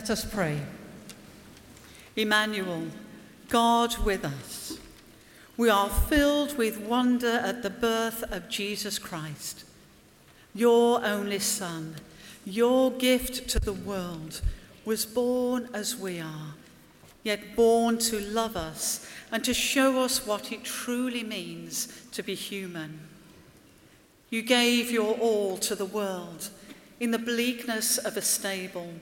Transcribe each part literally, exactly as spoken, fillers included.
Let us pray. Emmanuel, God with us, we are filled with wonder at the birth of Jesus Christ, your only Son, your gift to the world, was born as we are, yet born to love us and to show us what it truly means to be human. You gave your all to the world in the bleakness of a stable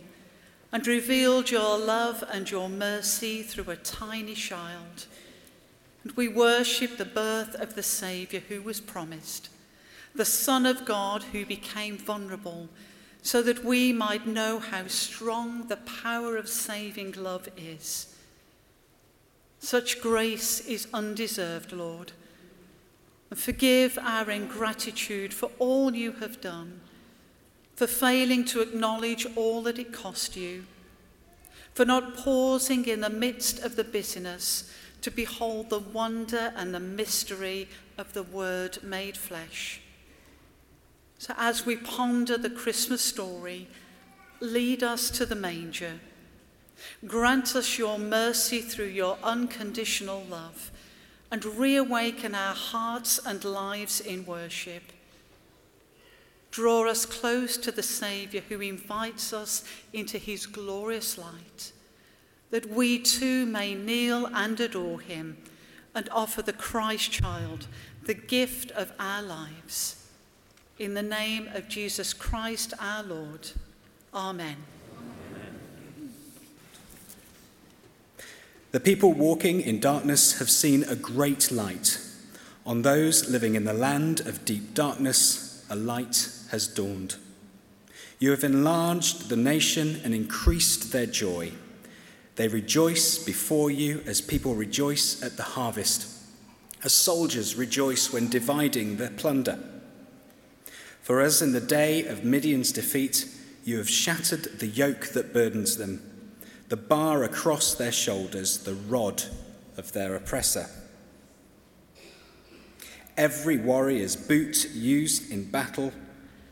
and revealed your love and your mercy through a tiny child. And we worship the birth of the Saviour who was promised, the Son of God who became vulnerable so that we might know how strong the power of saving love is. Such grace is undeserved, Lord. And forgive our ingratitude for all you have done, for failing to acknowledge all that it cost you, for not pausing in the midst of the busyness to behold the wonder and the mystery of the Word made flesh. So as we ponder the Christmas story, lead us to the manger. Grant us your mercy through your unconditional love, and reawaken our hearts and lives in worship. Draw us close to the Saviour who invites us into his glorious light, that we too may kneel and adore him and offer the Christ child the gift of our lives. In the name of Jesus Christ our Lord. Amen. The people walking in darkness have seen a great light. On those living in the land of deep darkness, a light has dawned. You have enlarged the nation and increased their joy. They rejoice before you as people rejoice at the harvest, as soldiers rejoice when dividing their plunder. For as in the day of Midian's defeat, you have shattered the yoke that burdens them, the bar across their shoulders, the rod of their oppressor. Every warrior's boot used in battle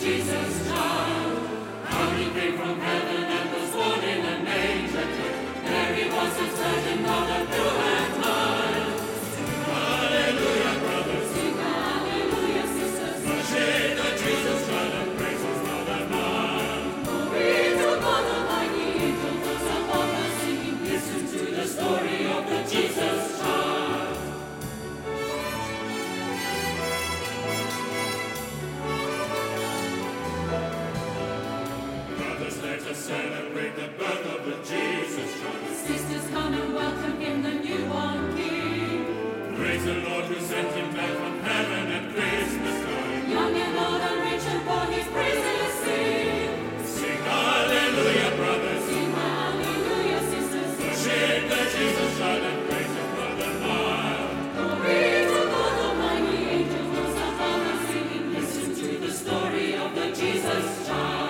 Jesus child, how he came from heaven and was born in a manger. Celebrate the birth of the Jesus child. Sisters, come and welcome him, the newborn King. Praise the Lord who sent him back from heaven at Christmas time. Young and old and rich and poor, his praises sing. Sing hallelujah, brothers. Sing hallelujah, sisters. Worship the Jesus child and praise him for the Lord. Glory to God Almighty, angels, those our fathers singing. Listen to the story of the Jesus child.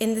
In the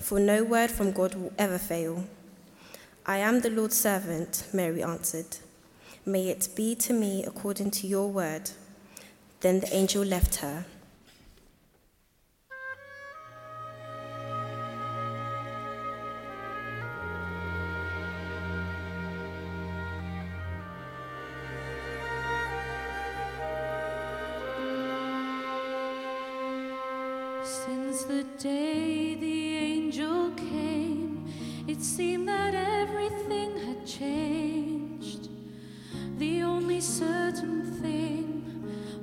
For no word from God will ever fail." "I am the Lord's servant," Mary answered. "May it be to me according to your word." Then the angel left her. Since the day the angel came, it seemed that everything had changed. The only certain thing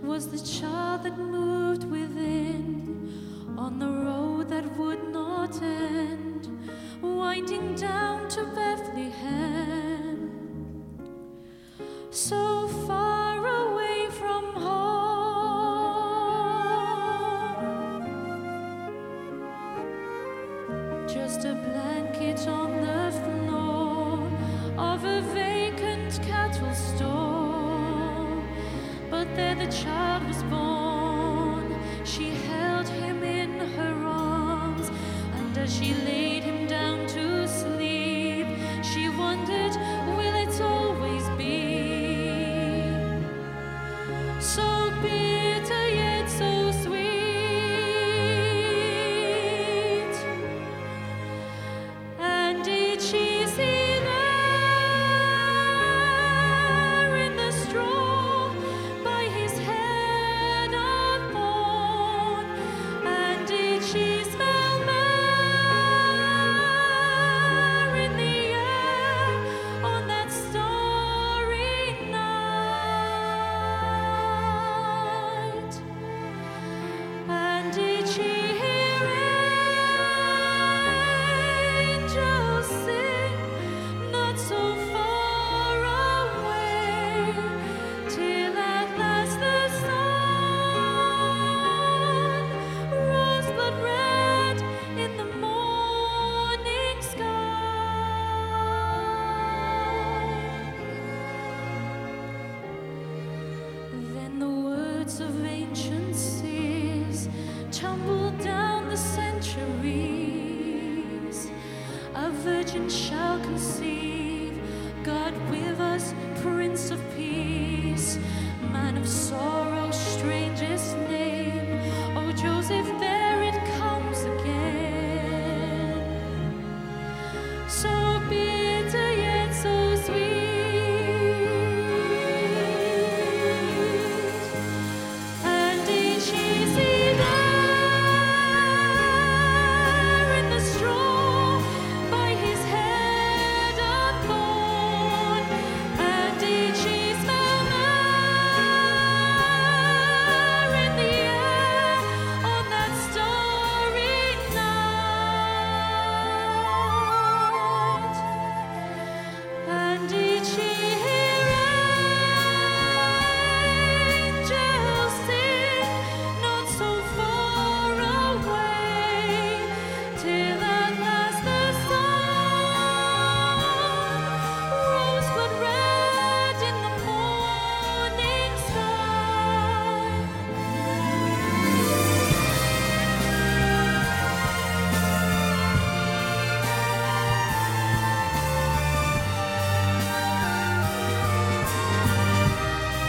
was the child that moved within, on the road that would not end, winding down to Bethlehem. so far away from home. Just a blanket on the floor of a vacant cattle store. But there the child was born. She held him in her arms, and as she laid him down to sleep, she wondered, will it always be so bitter yet so sweet? And did she see there in the straw by his head upborn? And did she smell there in the air on that starry night? And did she hear angels sing not so far away, till at last the sun rose blood red in the morning sky? Then the words of ancient seers tumbled down the centuries. A virgin shall conceive, God with us, Prince of Peace, Man of Sorrow, strangest name. Oh Joseph, there it comes again. So bitter yet so sweet. And did she see there in the straw by his head upborn? And did she smell there in the air on that starry night? And did she hear angels sing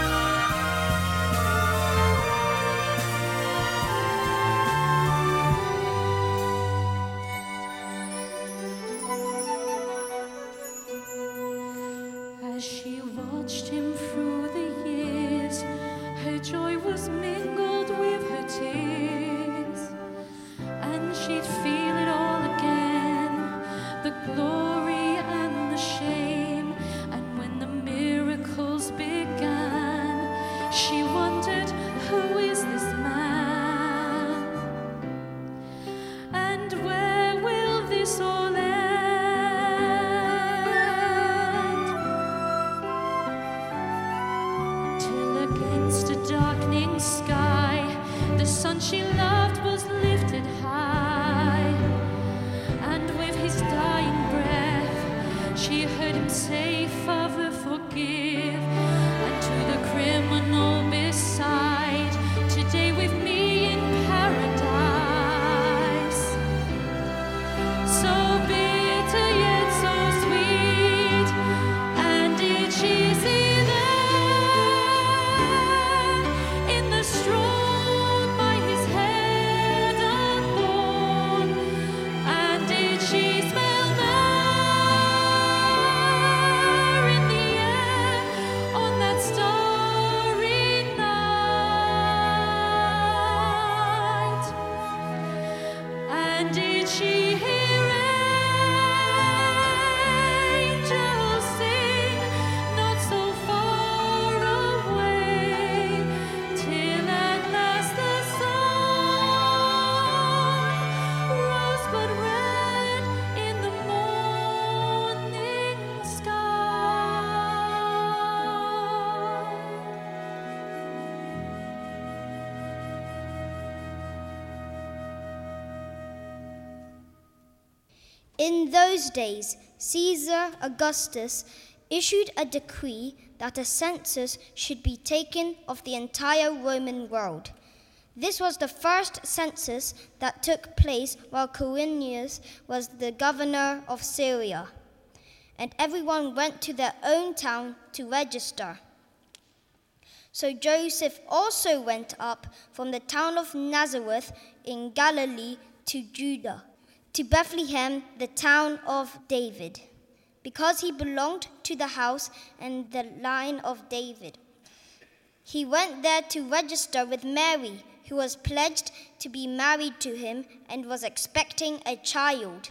not so far away, till at last the sun rose blood red in the morning sky? As she watched him through the years, her joy was mingled with her tears, and she'd feel it all again, the glory and the shame. And when the miracles began, she wondered, who is this man? And where will this all end? Till against a darkening sky, the son she loved was lifted high, and with his dying breath she heard him say, Father, forgive. And to the criminal beside, today with me in paradise. So bitter yet so sweet. And did she see there in the straw by his head upborn? And did she smell there in the air on that starry night? And did she hear angels sing not so far away, till at last the sun rose blood red in the morning sky? In those days, Caesar Augustus issued a decree that a census should be taken of the entire Roman world. This was the first census that took place while Quirinius was the governor of Syria, and everyone went to their own town to register. So Joseph also went up from the town of Nazareth in Galilee to Judah, to Bethlehem, the town of David, because he belonged to the house and the line of David. He went there to register with Mary, who was pledged to be married to him and was expecting a child.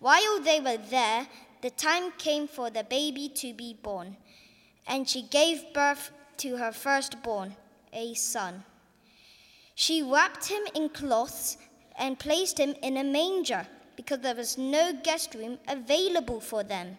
While they were there, the time came for the baby to be born, and she gave birth to her firstborn, a son. She wrapped him in cloths and placed him in a manger because there was no guest room available for them.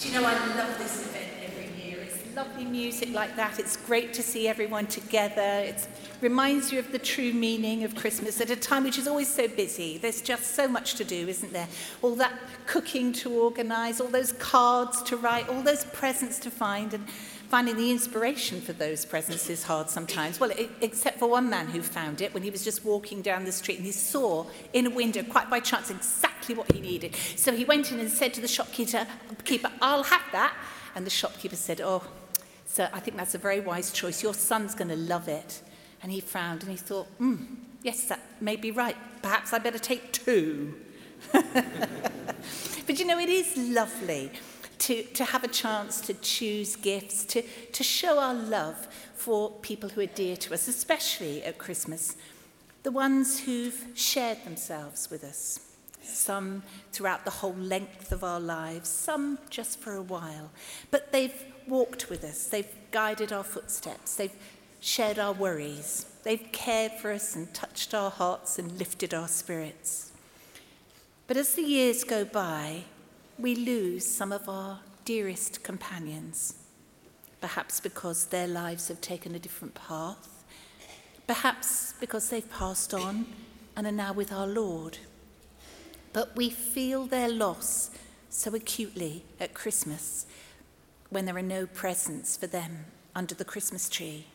Do you know, I love this event every year. It's lovely music like that. It's great to see everyone together. It reminds you of the true meaning of Christmas at a time which is always so busy. There's just so much to do, isn't there? All that cooking to organise, all those cards to write, all those presents to find, and finding the inspiration for those presents is hard sometimes. Well, it, except for one man who found it when he was just walking down the street and he saw in a window, quite by chance, exactly what he needed. So he went in and said to the shopkeeper, Keeper, I'll have that. And the shopkeeper said, oh, sir, I think that's a very wise choice. Your son's going to love it. And he frowned and he thought, hmm, yes, that may be right. Perhaps I better take two. But, you know, it is lovely To, to have a chance to choose gifts, to, to show our love for people who are dear to us, especially at Christmas, the ones who've shared themselves with us, some throughout the whole length of our lives, some just for a while. But they've walked with us, they've guided our footsteps, they've shared our worries, they've cared for us and touched our hearts and lifted our spirits. But as the years go by, we lose some of our dearest companions, perhaps because their lives have taken a different path, perhaps because they've passed on and are now with our Lord. But we feel their loss so acutely at Christmas when there are no presents for them under the Christmas tree,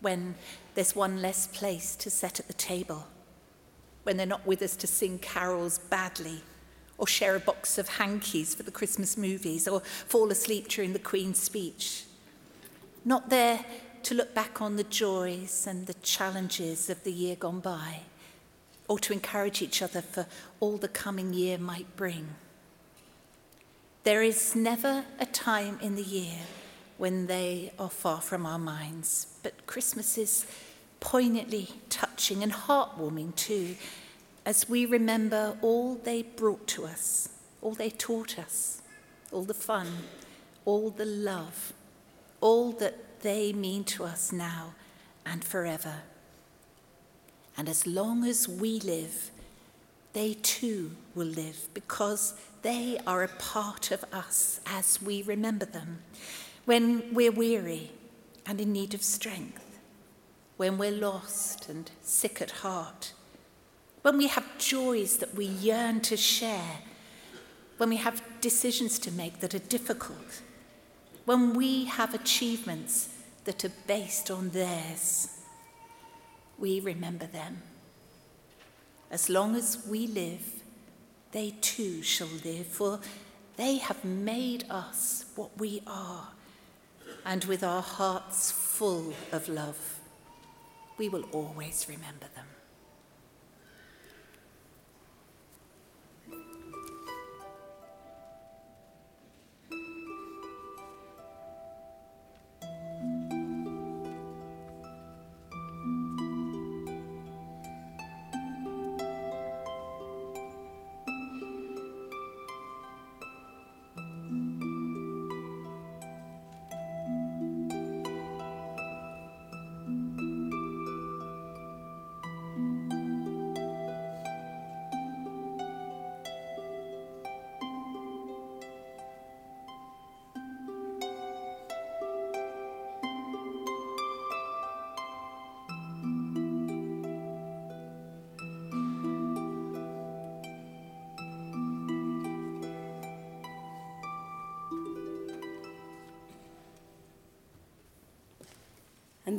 when there's one less place to set at the table, when they're not with us to sing carols badly, or share a box of hankies for the Christmas movies, or fall asleep during the Queen's speech. Not there to look back on the joys and the challenges of the year gone by, or to encourage each other for all the coming year might bring. There is never a time in the year when they are far from our minds, but Christmas is poignantly touching and heartwarming too, as we remember all they brought to us, all they taught us, all the fun, all the love, all that they mean to us now and forever. And as long as we live, they too will live, because they are a part of us as we remember them. When we're weary and in need of strength, when we're lost and sick at heart, when we have joys that we yearn to share, when we have decisions to make that are difficult, when we have achievements that are based on theirs, we remember them. As long as we live, they too shall live, for they have made us what we are, and with our hearts full of love, we will always remember them. And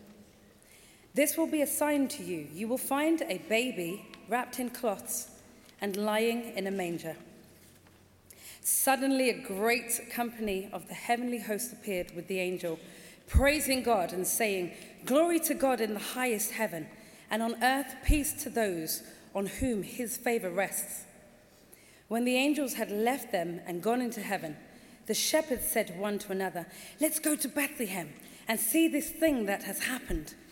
This will be a sign to you. You will find a baby wrapped in cloths and lying in a manger." Suddenly a great company of the heavenly host appeared with the angel, praising God and saying, "Glory to God in the highest heaven, and on earth peace to those on whom his favor rests." When the angels had left them and gone into heaven, the shepherds said one to another, "Let's go to Bethlehem and see this thing that has happened,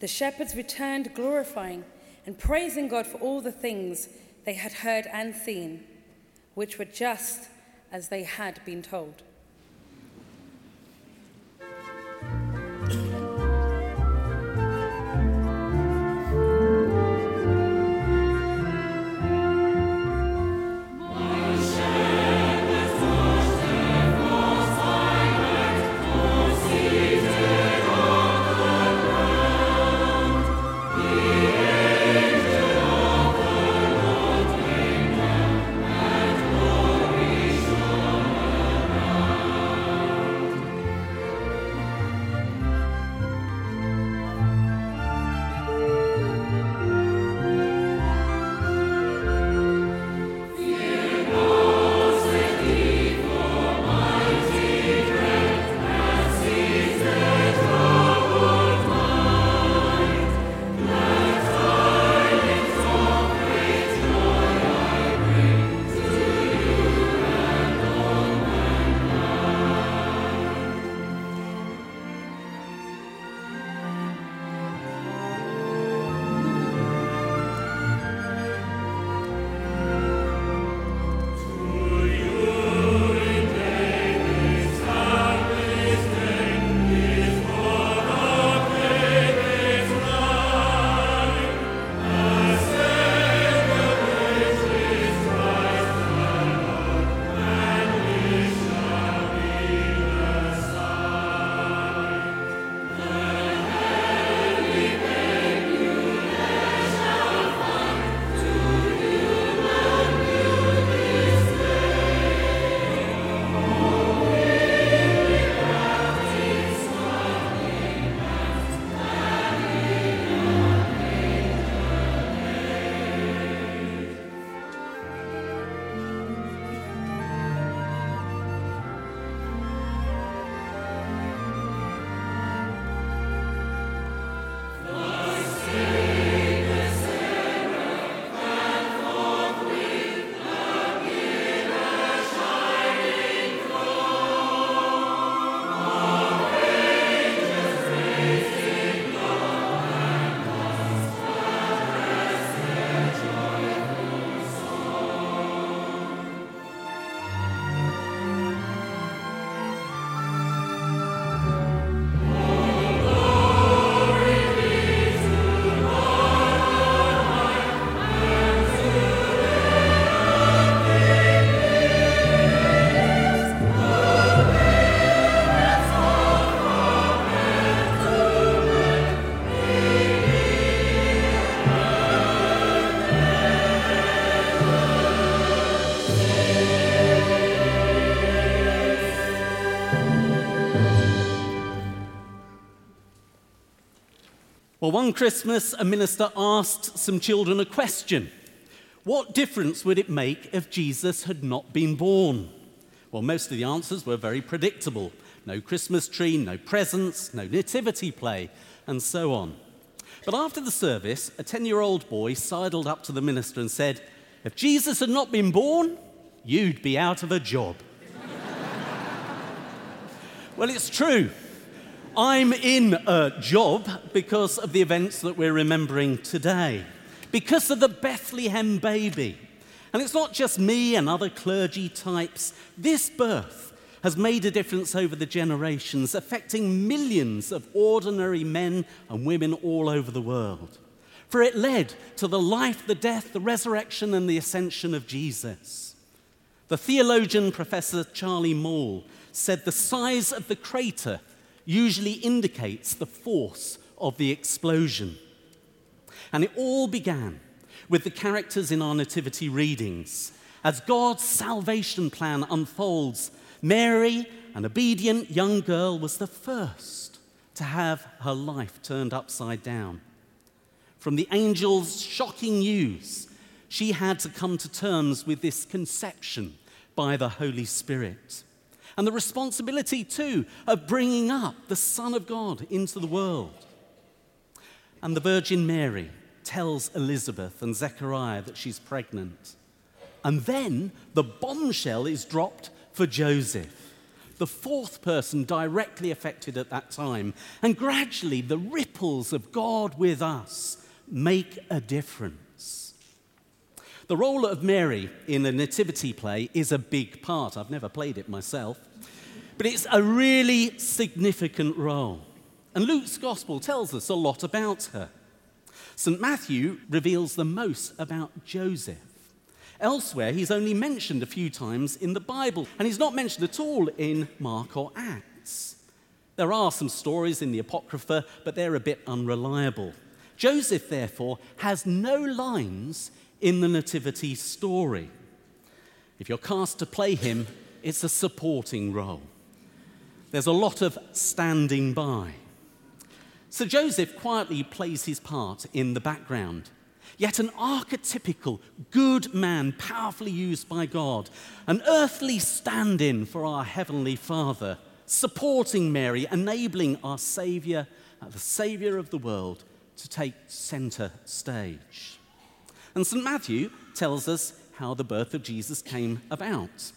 The shepherds returned, glorifying and praising God for all the things they had heard and seen, which were just as they had been told. Well, one Christmas, a minister asked some children a question. What difference would it make if Jesus had not been born? Well, most of the answers were very predictable. No Christmas tree, no presents, no nativity play, and so on. But after the service, a ten-year-old boy sidled up to the minister and said, "If Jesus had not been born, you'd be out of a job." Well, it's true. I'm in a job because of the events that we're remembering today, because of the Bethlehem baby. And it's not just me and other clergy types. This birth has made a difference over the generations, affecting millions of ordinary men and women all over the world. For it led to the life, the death, the resurrection, and the ascension of Jesus. The theologian Professor Charlie Mall said the size of the crater usually indicates the force of the explosion. And it all began with the characters in our nativity readings As God's salvation plan unfolds, Mary, an obedient young girl, was the first to have her life turned upside down. From the angel's shocking news, she had to come to terms with this conception by the Holy Spirit, and the responsibility, too, of bringing up the Son of God into the world. And the Virgin Mary tells Elizabeth and Zechariah that she's pregnant. And then the bombshell is dropped for Joseph, the fourth person directly affected at that time. And gradually, the ripples of God with us make a difference. The role of Mary in a nativity play is a big part. I've never played it myself, but it's a really significant role. And Luke's gospel tells us a lot about her. Saint Matthew reveals the most about Joseph. Elsewhere, he's only mentioned a few times in the Bible, and he's not mentioned at all in Mark or Acts. There are some stories in the Apocrypha, but they're a bit unreliable. Joseph, therefore, has no lines in the nativity story. If you're cast to play him, it's a supporting role. There's a lot of standing by. So Joseph quietly plays his part in the background. Yet an archetypical good man, powerfully used by God, an earthly stand-in for our Heavenly Father, supporting Mary, enabling our Saviour, the Saviour of the world, to take centre stage. And Saint Matthew tells us how the birth of Jesus came about.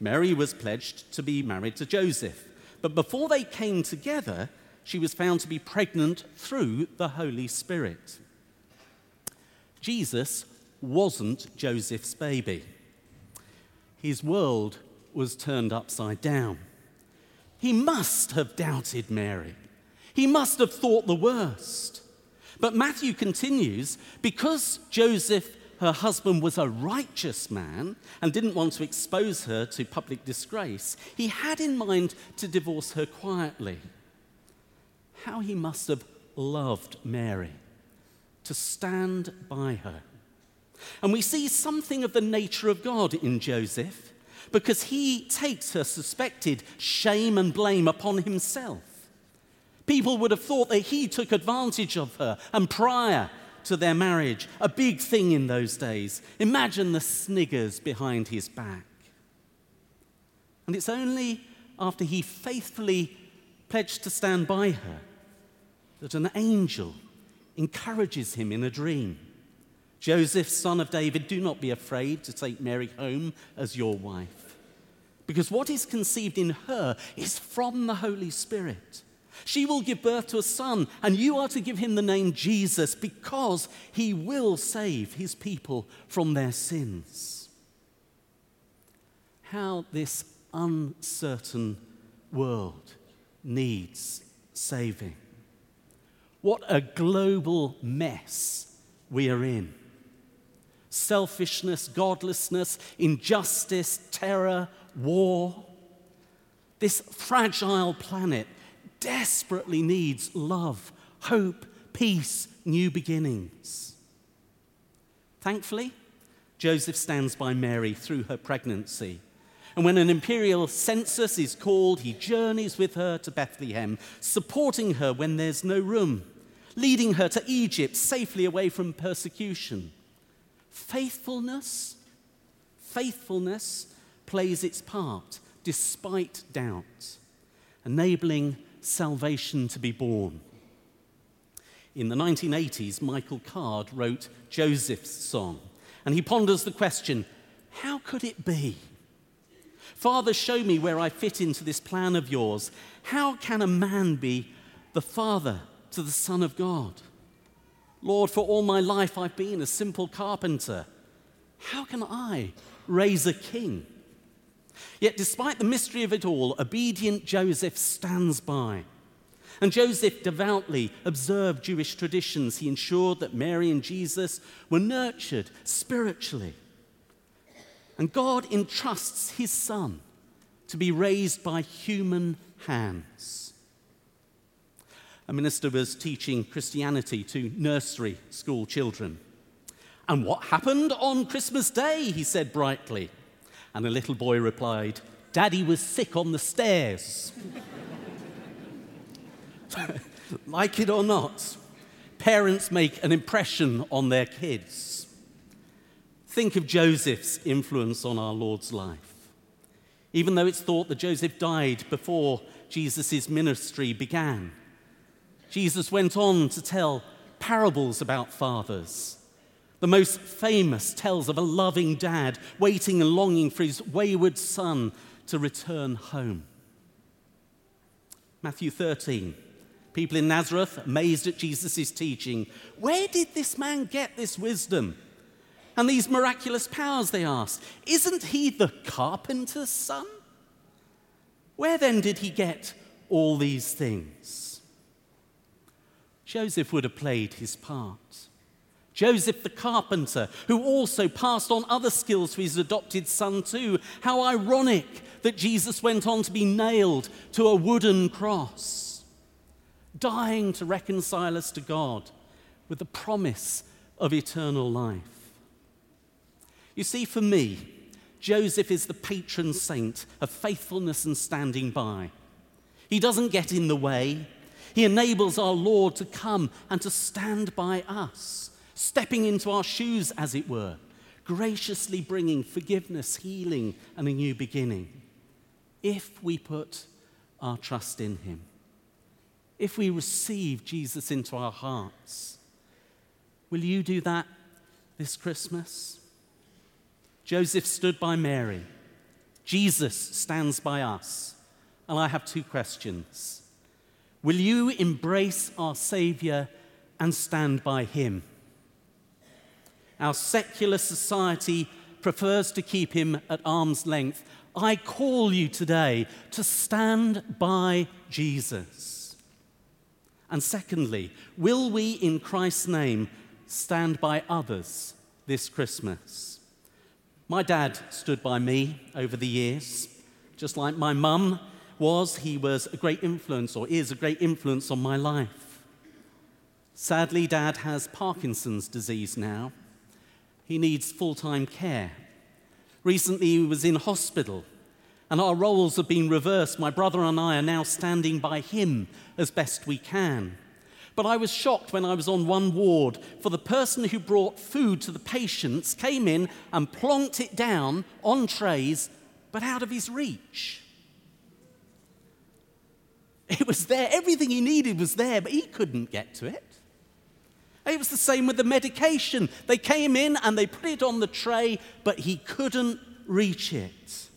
Mary was pledged to be married to Joseph, but before they came together, she was found to be pregnant through the Holy Spirit. Jesus wasn't Joseph's baby. His world was turned upside down. He must have doubted Mary. He must have thought the worst. But Matthew continues, because Joseph, her husband, was a righteous man and didn't want to expose her to public disgrace, he had in mind to divorce her quietly. How he must have loved Mary, to stand by her. And we see something of the nature of God in Joseph, because he takes her suspected shame and blame upon himself. People would have thought that he took advantage of her, and prior to their marriage, a big thing in those days. Imagine the sniggers behind his back. And it's only after he faithfully pledged to stand by her that an angel encourages him in a dream. Joseph, son of David, do not be afraid to take Mary home as your wife, because what is conceived in her is from the Holy Spirit. She will give birth to a son, and you are to give him the name Jesus, because he will save his people from their sins. How this uncertain world needs saving. What a global mess we are in. Selfishness, godlessness, injustice, terror, war. This fragile planet desperately needs love, hope, peace, new beginnings. Thankfully, Joseph stands by Mary through her pregnancy. And when an imperial census is called, he journeys with her to Bethlehem, supporting her when there's no room, leading her to Egypt safely away from persecution. Faithfulness, faithfulness plays its part despite doubt, enabling salvation to be born. In the nineteen eighties, Michael Card wrote Joseph's Song, and he ponders the question, how could it be? Father, show me where I fit into this plan of yours. How can a man be the father to the Son of God? Lord, for all my life I've been a simple carpenter. How can I raise a king? Yet despite the mystery of it all, obedient Joseph stands by. And Joseph devoutly observed Jewish traditions. He ensured that Mary and Jesus were nurtured spiritually. And God entrusts his son to be raised by human hands. A minister was teaching Christianity to nursery school children. "And what happened on Christmas Day?" he said brightly. And the little boy replied, "Daddy was sick on the stairs." Like it or not, parents make an impression on their kids. Think of Joseph's influence on our Lord's life. Even though it's thought that Joseph died before Jesus' ministry began, Jesus went on to tell parables about fathers. The most famous tells of a loving dad waiting and longing for his wayward son to return home. Matthew thirteen, people in Nazareth, amazed at Jesus' teaching. "Where did this man get this wisdom? And these miraculous powers," they asked. "Isn't he the carpenter's son? Where then did he get all these things?" Joseph would have played his part. Joseph the carpenter, who also passed on other skills to his adopted son too. How ironic that Jesus went on to be nailed to a wooden cross, dying to reconcile us to God with the promise of eternal life. You see, for me, Joseph is the patron saint of faithfulness and standing by. He doesn't get in the way. He enables our Lord to come and to stand by us, stepping into our shoes, as it were, graciously bringing forgiveness, healing, and a new beginning, if we put our trust in him, if we receive Jesus into our hearts. Will you do that this Christmas? Joseph stood by Mary. Jesus stands by us. And I have two questions. Will you embrace our Saviour and stand by him? Our secular society prefers to keep him at arm's length. I call you today to stand by Jesus. And secondly, will we in Christ's name stand by others this Christmas? My dad stood by me over the years, just like my mum was. He was a great influence, or is a great influence, on my life. Sadly, Dad has Parkinson's disease now. He needs full-time care. Recently, he was in hospital, and our roles have been reversed. My brother and I are now standing by him as best we can. But I was shocked when I was on one ward, for the person who brought food to the patients came in and plonked it down on trays, but out of his reach. It was there. Everything he needed was there, but he couldn't get to it. It was the same with the medication. They came in and they put it on the tray, but he couldn't reach it.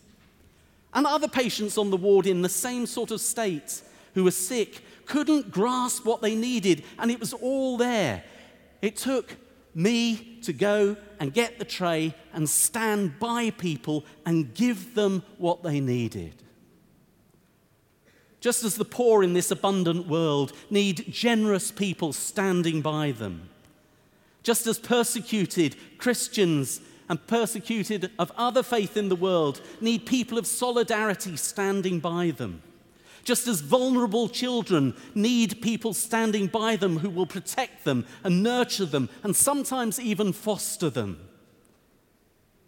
And other patients on the ward in the same sort of state who were sick couldn't grasp what they needed, and it was all there. It took me to go and get the tray and stand by people and give them what they needed. Just as the poor in this abundant world need generous people standing by them, just as persecuted Christians and persecuted of other faith in the world need people of solidarity standing by them, just as vulnerable children need people standing by them who will protect them and nurture them and sometimes even foster them,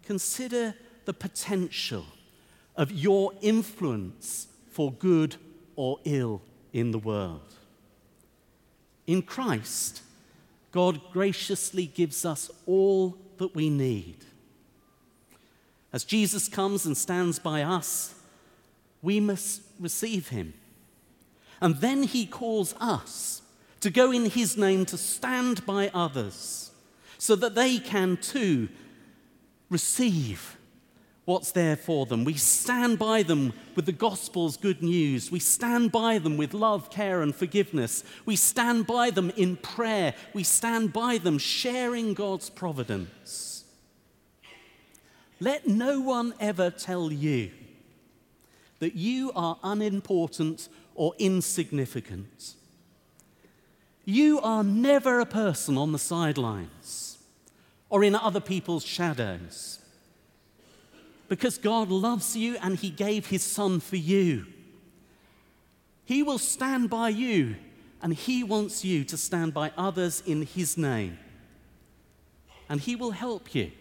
consider the potential of your influence for good or ill in the world. In Christ, God graciously gives us all that we need. As Jesus comes and stands by us, we must receive him. And then he calls us to go in his name to stand by others so that they can too receive what's there for them. We stand by them with the gospel's good news. We stand by them with love, care, and forgiveness. We stand by them in prayer. We stand by them sharing God's providence. Let no one ever tell you that you are unimportant or insignificant. You are never a person on the sidelines or in other people's shadows, because God loves you and he gave his son for you. He will stand by you, and he wants you to stand by others in his name. and he will help you.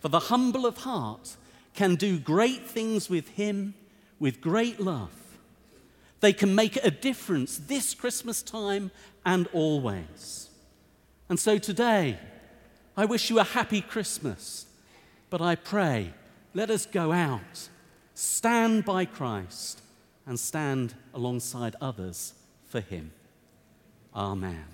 For the humble of heart can do great things with him, with great love. They can make a difference this Christmas time and always. And so today, I wish you a happy Christmas, but I pray, let us go out, stand by Christ, and stand alongside others for him. Amen.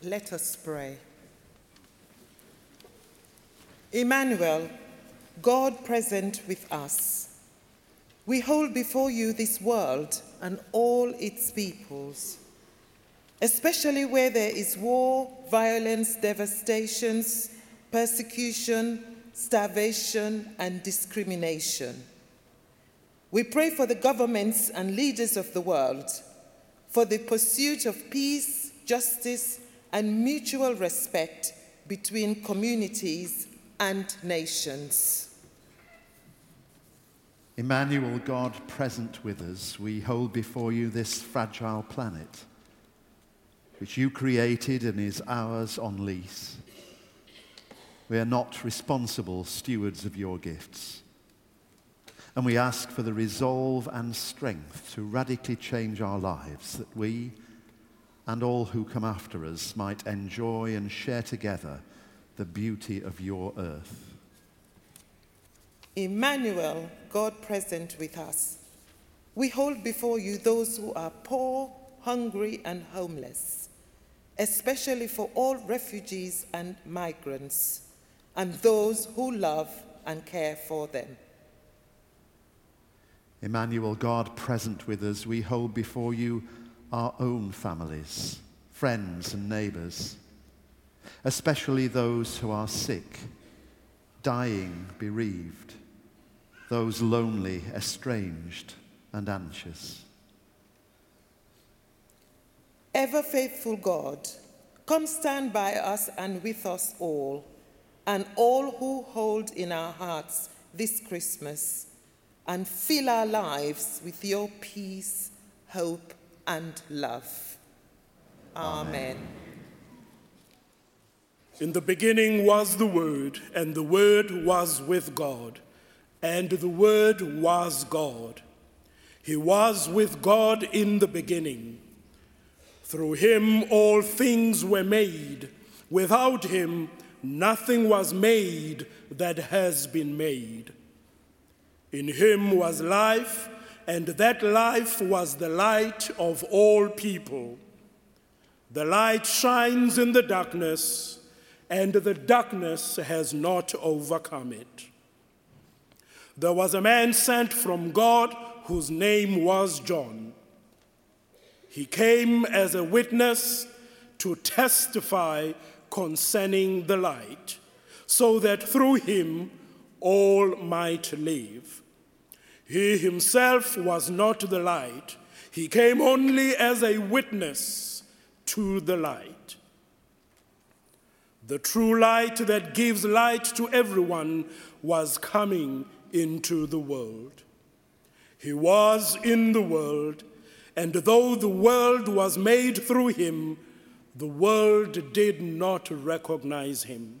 Let us pray. Emmanuel, God present with us, we hold before you this world and all its peoples, especially where there is war, violence, devastations, persecution, starvation, and discrimination. We pray for the governments and leaders of the world, for the pursuit of peace, justice, and mutual respect between communities and nations. Emmanuel, God present with us, we hold before you this fragile planet, which you created and is ours on lease. We are not responsible stewards of your gifts. And we ask for the resolve and strength to radically change our lives, that we and all who come after us might enjoy and share together the beauty of your earth. Emmanuel, God present with us, we hold before you those who are poor, hungry, and homeless, especially for all refugees and migrants, and those who love and care for them. Emmanuel, God present with us, we hold before you our own families, friends and neighbours, especially those who are sick, dying, bereaved, those lonely, estranged and anxious. Ever faithful God, come stand by us and with us all, and all who hold in our hearts this Christmas, and fill our lives with your peace, hope, and love. Amen. In the beginning was the Word, and the Word was with God, and the Word was God. He was with God in the beginning. Through him all things were made. Without him nothing was made that has been made. In him was life, and that life was the light of all people. The light shines in the darkness, and the darkness has not overcome it. There was a man sent from God whose name was John. He came as a witness to testify concerning the light, so that through him all might live. He himself was not the light. He came only as a witness to the light. The true light that gives light to everyone was coming into the world. He was in the world, and though the world was made through him, the world did not recognize him.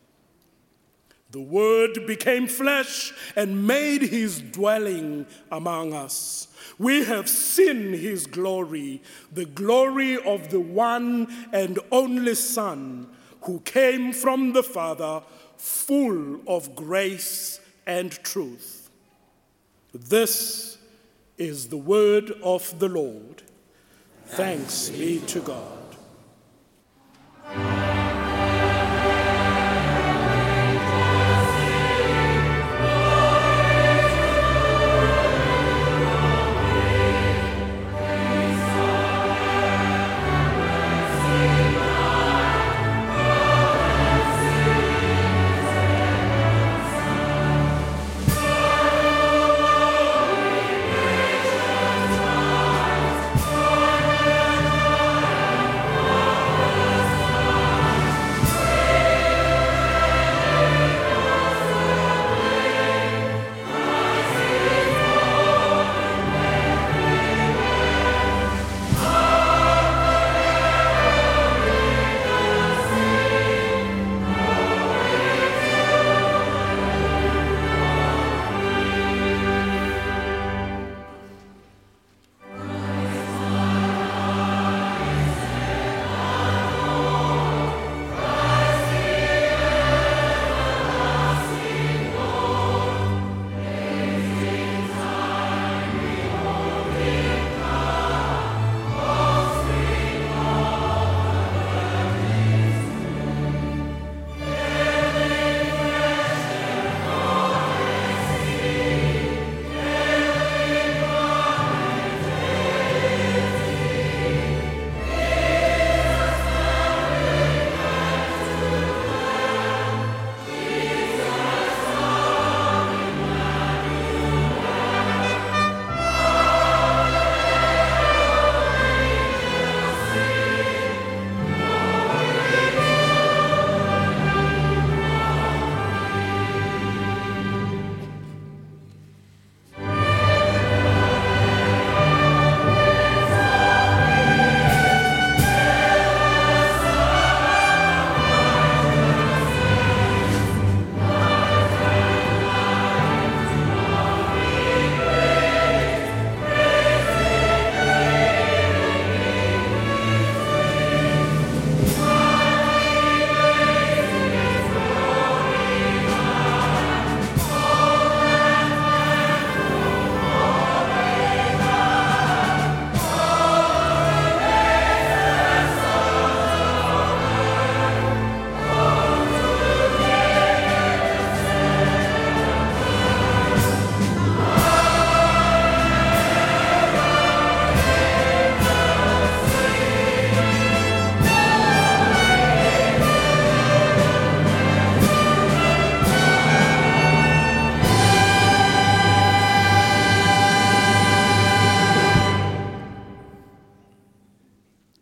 The Word became flesh and made his dwelling among us. We have seen his glory, the glory of the one and only Son, who came from the Father, full of grace and truth. This is the word of the Lord. Thanks be to God.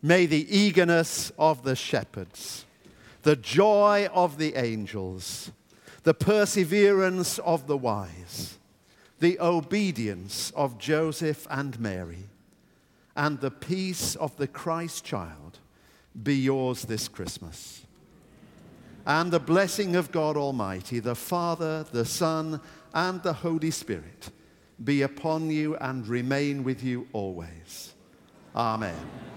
May the eagerness of the shepherds, the joy of the angels, the perseverance of the wise, the obedience of Joseph and Mary, and the peace of the Christ child be yours this Christmas. And the blessing of God Almighty, the Father, the Son, and the Holy Spirit be upon you and remain with you always. Amen.